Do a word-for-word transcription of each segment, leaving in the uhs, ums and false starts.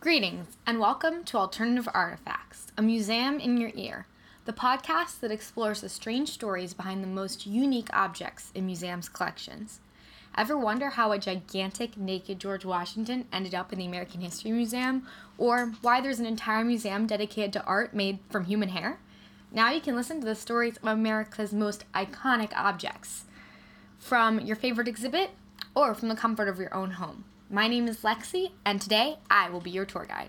Greetings, and welcome to Alternative Artifacts, a museum in your ear, the podcast that explores the strange stories behind the most unique objects in museums' collections. Ever wonder how a gigantic, naked George Washington ended up in the American History Museum, or why there's an entire museum dedicated to art made from human hair? Now you can listen to the stories of America's most iconic objects, from your favorite exhibit, or from the comfort of your own home. My name is Lexi, and today I will be your tour guide.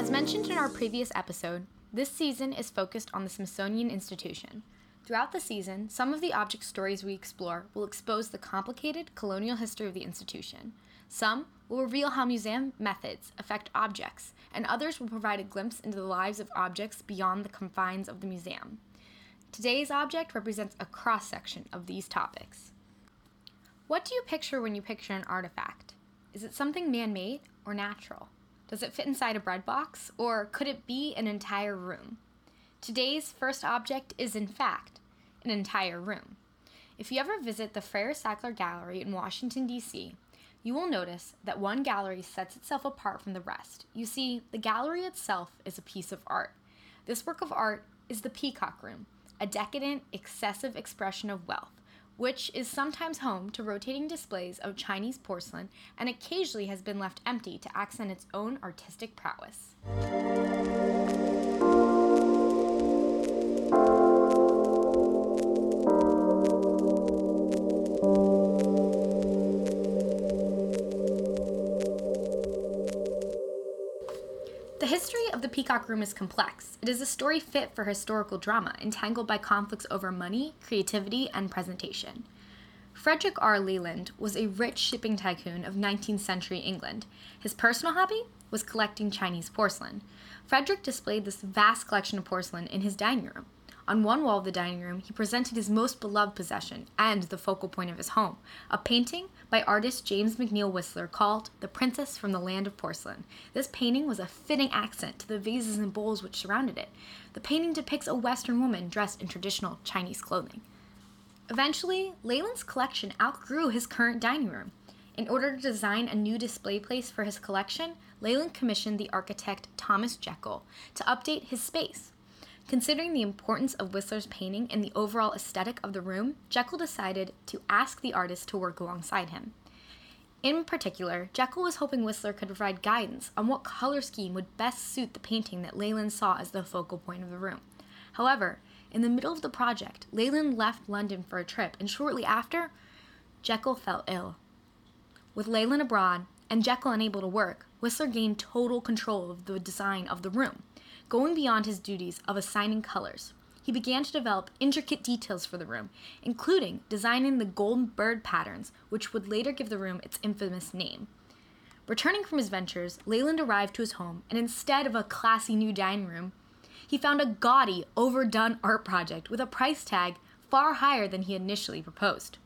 As mentioned in our previous episode, this season is focused on the Smithsonian Institution. Throughout the season, some of the object stories we explore will expose the complicated colonial history of the institution. Some will reveal how museum methods affect objects, and others will provide a glimpse into the lives of objects beyond the confines of the museum. Today's object represents a cross-section of these topics. What do you picture when you picture an artifact? Is it something man-made or natural? Does it fit inside a bread box, or could it be an entire room? Today's first object is, in fact, an entire room. If you ever visit the Freer Sackler Gallery in Washington, D C, you will notice that one gallery sets itself apart from the rest. You see, the gallery itself is a piece of art. This work of art is the Peacock Room, a decadent, excessive expression of wealth, which is sometimes home to rotating displays of Chinese porcelain and occasionally has been left empty to accent its own artistic prowess. The Peacock Room is complex. It is a story fit for historical drama, entangled by conflicts over money, creativity, and presentation. Frederick R. Leyland was a rich shipping tycoon of nineteenth century England. His personal hobby was collecting Chinese porcelain. Frederick displayed this vast collection of porcelain in his dining room. On one wall of the dining room, he presented his most beloved possession and the focal point of his home, a painting by artist James McNeill Whistler called The Princess from the Land of Porcelain. This painting was a fitting accent to the vases and bowls which surrounded it. The painting depicts a Western woman dressed in traditional Chinese clothing. Eventually, Leyland's collection outgrew his current dining room. In order to design a new display place for his collection, Leyland commissioned the architect Thomas Jekyll to update his space. Considering the importance of Whistler's painting and the overall aesthetic of the room, Jekyll decided to ask the artist to work alongside him. In particular, Jekyll was hoping Whistler could provide guidance on what color scheme would best suit the painting that Leyland saw as the focal point of the room. However, in the middle of the project, Leyland left London for a trip, and shortly after, Jekyll fell ill. With Leyland abroad and Jekyll unable to work, Whistler gained total control of the design of the room. Going beyond his duties of assigning colors, he began to develop intricate details for the room, including designing the gold bird patterns, which would later give the room its infamous name. Returning from his ventures, Leyland arrived to his home, and instead of a classy new dining room, he found a gaudy, overdone art project with a price tag far higher than he initially proposed.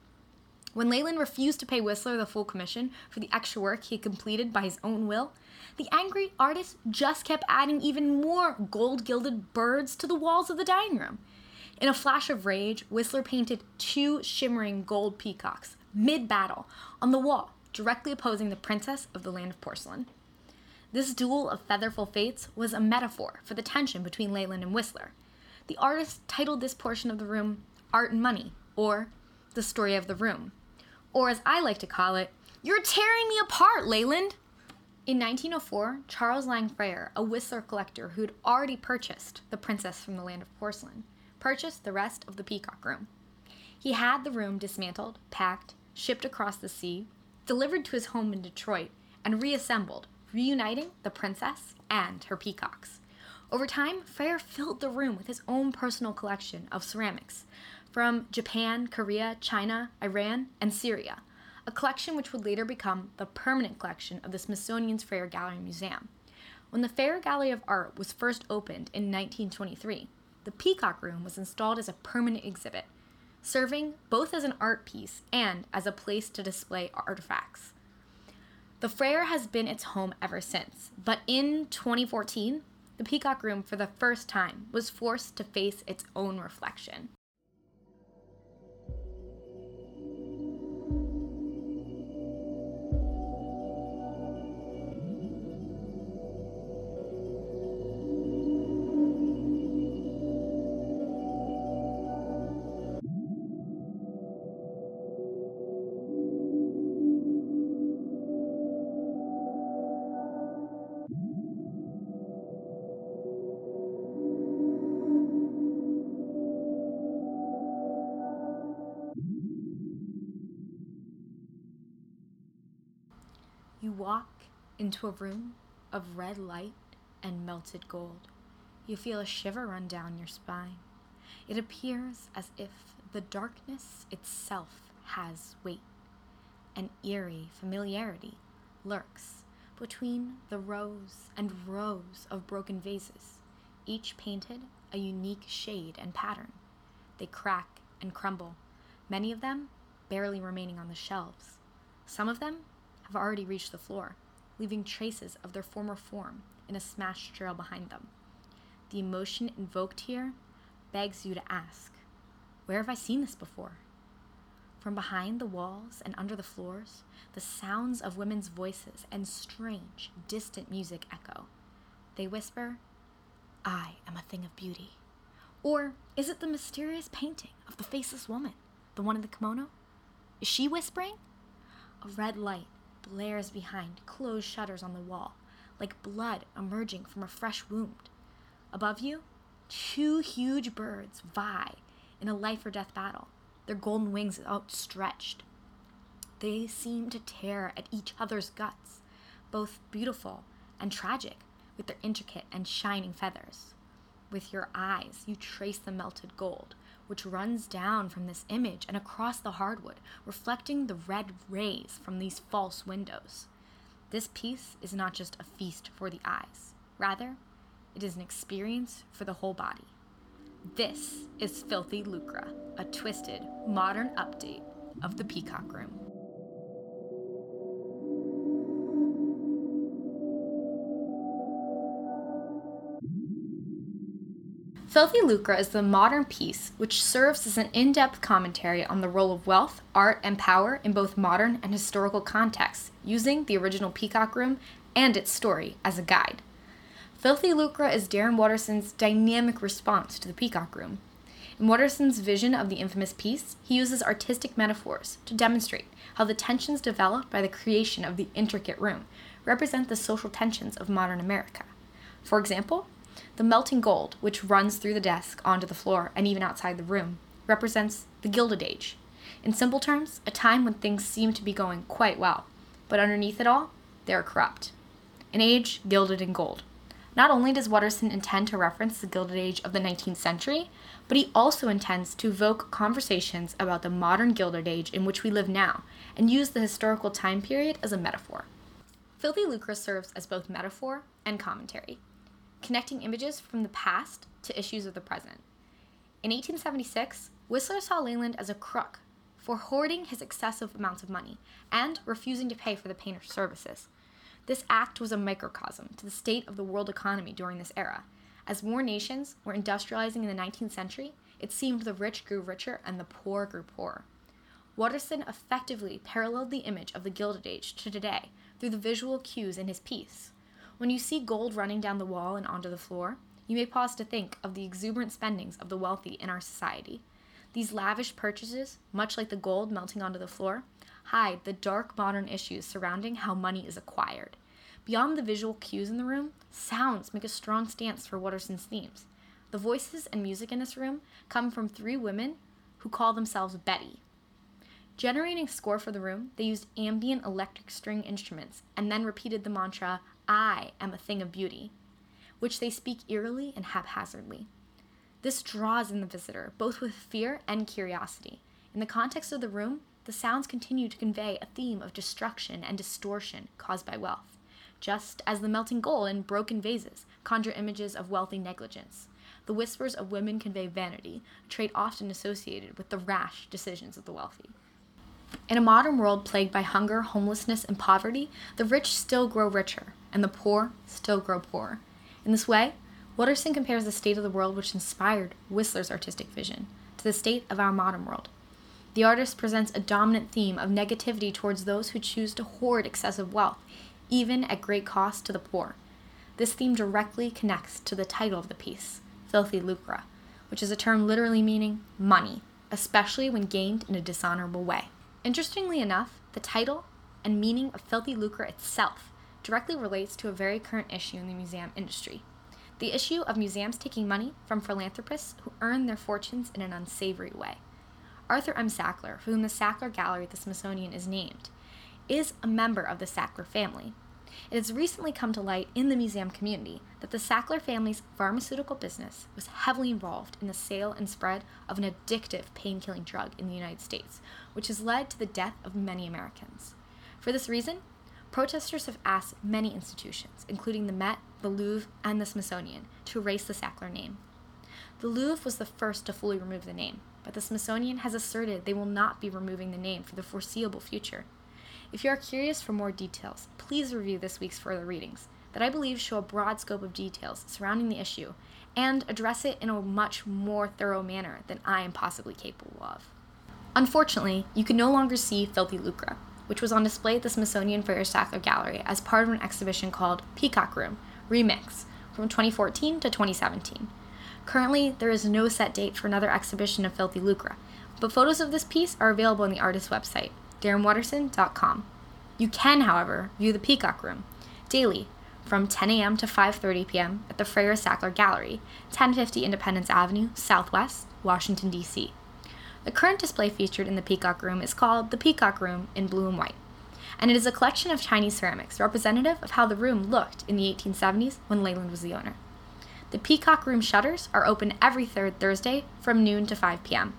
When Leyland refused to pay Whistler the full commission for the extra work he had completed by his own will, the angry artist just kept adding even more gold-gilded birds to the walls of the dining room. In a flash of rage, Whistler painted two shimmering gold peacocks, mid-battle, on the wall, directly opposing the princess of the land of porcelain. This duel of featherful fates was a metaphor for the tension between Leyland and Whistler. The artist titled this portion of the room Art and Money, or The Story of the Room. Or as I like to call it, you're tearing me apart, Leyland! In nineteen oh four, Charles Lang Freer, a Whistler collector who'd already purchased The Princess from the Land of Porcelain, purchased the rest of the Peacock Room. He had the room dismantled, packed, shipped across the sea, delivered to his home in Detroit, and reassembled, reuniting the princess and her peacocks. Over time, Freer filled the room with his own personal collection of ceramics, from Japan, Korea, China, Iran, and Syria, a collection which would later become the permanent collection of the Smithsonian's Freer Gallery Museum. When the Freer Gallery of Art was first opened in nineteen twenty-three, the Peacock Room was installed as a permanent exhibit, serving both as an art piece and as a place to display artifacts. The Freer has been its home ever since, but in twenty fourteen, the Peacock Room for the first time was forced to face its own reflection. Walk into a room of red light and melted gold. You feel a shiver run down your spine. It appears as if the darkness itself has weight. An eerie familiarity lurks between the rows and rows of broken vases, each painted a unique shade and pattern. They crack and crumble, many of them barely remaining on the shelves. Some of them have already reached the floor, leaving traces of their former form in a smashed trail behind them. The emotion invoked here begs you to ask, where have I seen this before? From behind the walls and under the floors, the sounds of women's voices and strange, distant music echo. They whisper, I am a thing of beauty. Or is it the mysterious painting of the faceless woman, the one in the kimono? Is she whispering? A red light blares behind closed shutters on the wall, like blood emerging from a fresh wound. Above you, two huge birds vie in a life or death battle, their golden wings outstretched. They seem to tear at each other's guts, both beautiful and tragic, with their intricate and shining feathers. With your eyes, you trace the melted gold, which runs down from this image and across the hardwood, reflecting the red rays from these false windows. This piece is not just a feast for the eyes. Rather, it is an experience for the whole body. This is Filthy Lucre, a twisted, modern update of the Peacock Room. Filthy Lucre is the modern piece which serves as an in-depth commentary on the role of wealth, art, and power in both modern and historical contexts, using the original Peacock Room and its story as a guide. Filthy Lucre is Darren Waterston's dynamic response to the Peacock Room. In Waterston's vision of the infamous piece, he uses artistic metaphors to demonstrate how the tensions developed by the creation of the intricate room represent the social tensions of modern America. For example, the melting gold, which runs through the desk, onto the floor, and even outside the room, represents the Gilded Age. In simple terms, a time when things seem to be going quite well, but underneath it all, they are corrupt. An age gilded in gold. Not only does Waterston intend to reference the Gilded Age of the nineteenth century, but he also intends to evoke conversations about the modern Gilded Age in which we live now, and use the historical time period as a metaphor. Filthy Lucre serves as both metaphor and commentary, connecting images from the past to issues of the present. In eighteen seventy-six, Whistler saw Leyland as a crook for hoarding his excessive amounts of money and refusing to pay for the painter's services. This act was a microcosm to the state of the world economy during this era. As more nations were industrializing in the nineteenth century, it seemed the rich grew richer and the poor grew poorer. Waterston effectively paralleled the image of the Gilded Age to today through the visual cues in his piece. When you see gold running down the wall and onto the floor, you may pause to think of the exuberant spendings of the wealthy in our society. These lavish purchases, much like the gold melting onto the floor, hide the dark modern issues surrounding how money is acquired. Beyond the visual cues in the room, sounds make a strong stance for Waterston's themes. The voices and music in this room come from three women who call themselves Betty. Generating score for the room, they used ambient electric string instruments and then repeated the mantra, I am a thing of beauty, which they speak eerily and haphazardly. This draws in the visitor, both with fear and curiosity. In the context of the room, the sounds continue to convey a theme of destruction and distortion caused by wealth, just as the melting gold and broken vases conjure images of wealthy negligence. The whispers of women convey vanity, a trait often associated with the rash decisions of the wealthy. In a modern world plagued by hunger, homelessness, and poverty, the rich still grow richer, and the poor still grow poorer. In this way, Waterston compares the state of the world which inspired Whistler's artistic vision to the state of our modern world. The artist presents a dominant theme of negativity towards those who choose to hoard excessive wealth, even at great cost to the poor. This theme directly connects to the title of the piece, Filthy Lucre, which is a term literally meaning money, especially when gained in a dishonorable way. Interestingly enough, the title and meaning of Filthy Lucre itself directly relates to a very current issue in the museum industry. The issue of museums taking money from philanthropists who earn their fortunes in an unsavory way. Arthur M. Sackler, for whom the Sackler Gallery at the Smithsonian is named, is a member of the Sackler family. It has recently come to light in the museum community that the Sackler family's pharmaceutical business was heavily involved in the sale and spread of an addictive pain-killing drug in the United States, which has led to the death of many Americans. For this reason, protesters have asked many institutions, including the Met, the Louvre, and the Smithsonian, to erase the Sackler name. The Louvre was the first to fully remove the name, but the Smithsonian has asserted they will not be removing the name for the foreseeable future. If you are curious for more details, please review this week's further readings that I believe show a broad scope of details surrounding the issue and address it in a much more thorough manner than I am possibly capable of. Unfortunately, you can no longer see Filthy Lucre, which was on display at the Smithsonian Freer Sackler Gallery as part of an exhibition called Peacock Room Remix from twenty fourteen to twenty seventeen. Currently, there is no set date for another exhibition of Filthy Lucre, but photos of this piece are available on the artist's website, darren waterston dot com. You can, however, view the Peacock Room daily from ten a.m. to five thirty p.m. at the Freer Sackler Gallery, ten fifty Independence Avenue, Southwest, Washington, D C. The current display featured in the Peacock Room is called The Peacock Room in Blue and White, and it is a collection of Chinese ceramics representative of how the room looked in the eighteen seventies when Leyland was the owner. The Peacock Room shutters are open every third Thursday from noon to five p.m.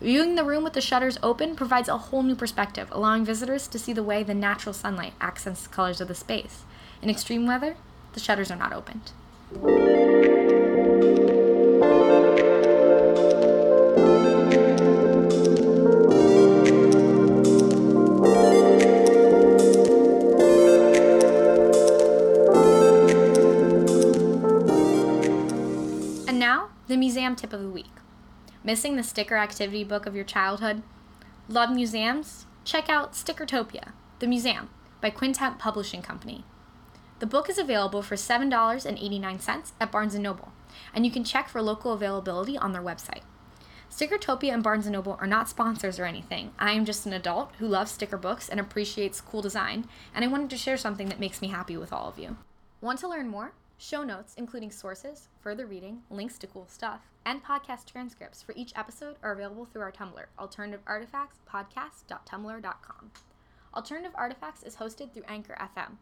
Viewing the room with the shutters open provides a whole new perspective, allowing visitors to see the way the natural sunlight accents the colors of the space. In extreme weather, the shutters are not opened. And now, the museum tip of the week. Missing the sticker activity book of your childhood? Love museums? Check out Stickertopia, The Museum, by Quintet Publishing Company. The book is available for seven dollars and eighty-nine cents at Barnes and Noble, and you can check for local availability on their website. Stickertopia and Barnes and Noble are not sponsors or anything. I am just an adult who loves sticker books and appreciates cool design, and I wanted to share something that makes me happy with all of you. Want to learn more? Show notes, including sources, further reading, links to cool stuff, and podcast transcripts for each episode are available through our Tumblr, alternative artifacts podcast dot tumblr dot com. Alternative Artifacts is hosted through Anchor F M,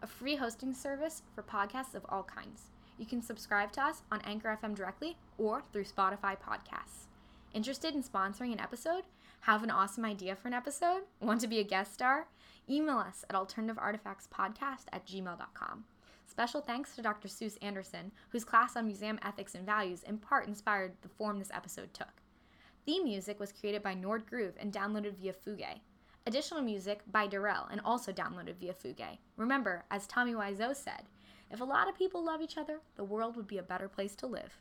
a free hosting service for podcasts of all kinds. You can subscribe to us on Anchor F M directly or through Spotify Podcasts. Interested in sponsoring an episode? Have an awesome idea for an episode? Want to be a guest star? Email us at alternative artifacts podcast at gmail dot com. Special thanks to Doctor Seuss Anderson, whose class on museum ethics and values in part inspired the form this episode took. Theme music was created by Nord Groove and downloaded via Fugue. Additional music by Durrell and also downloaded via Fugue. Remember, as Tommy Wiseau said, if a lot of people love each other, the world would be a better place to live.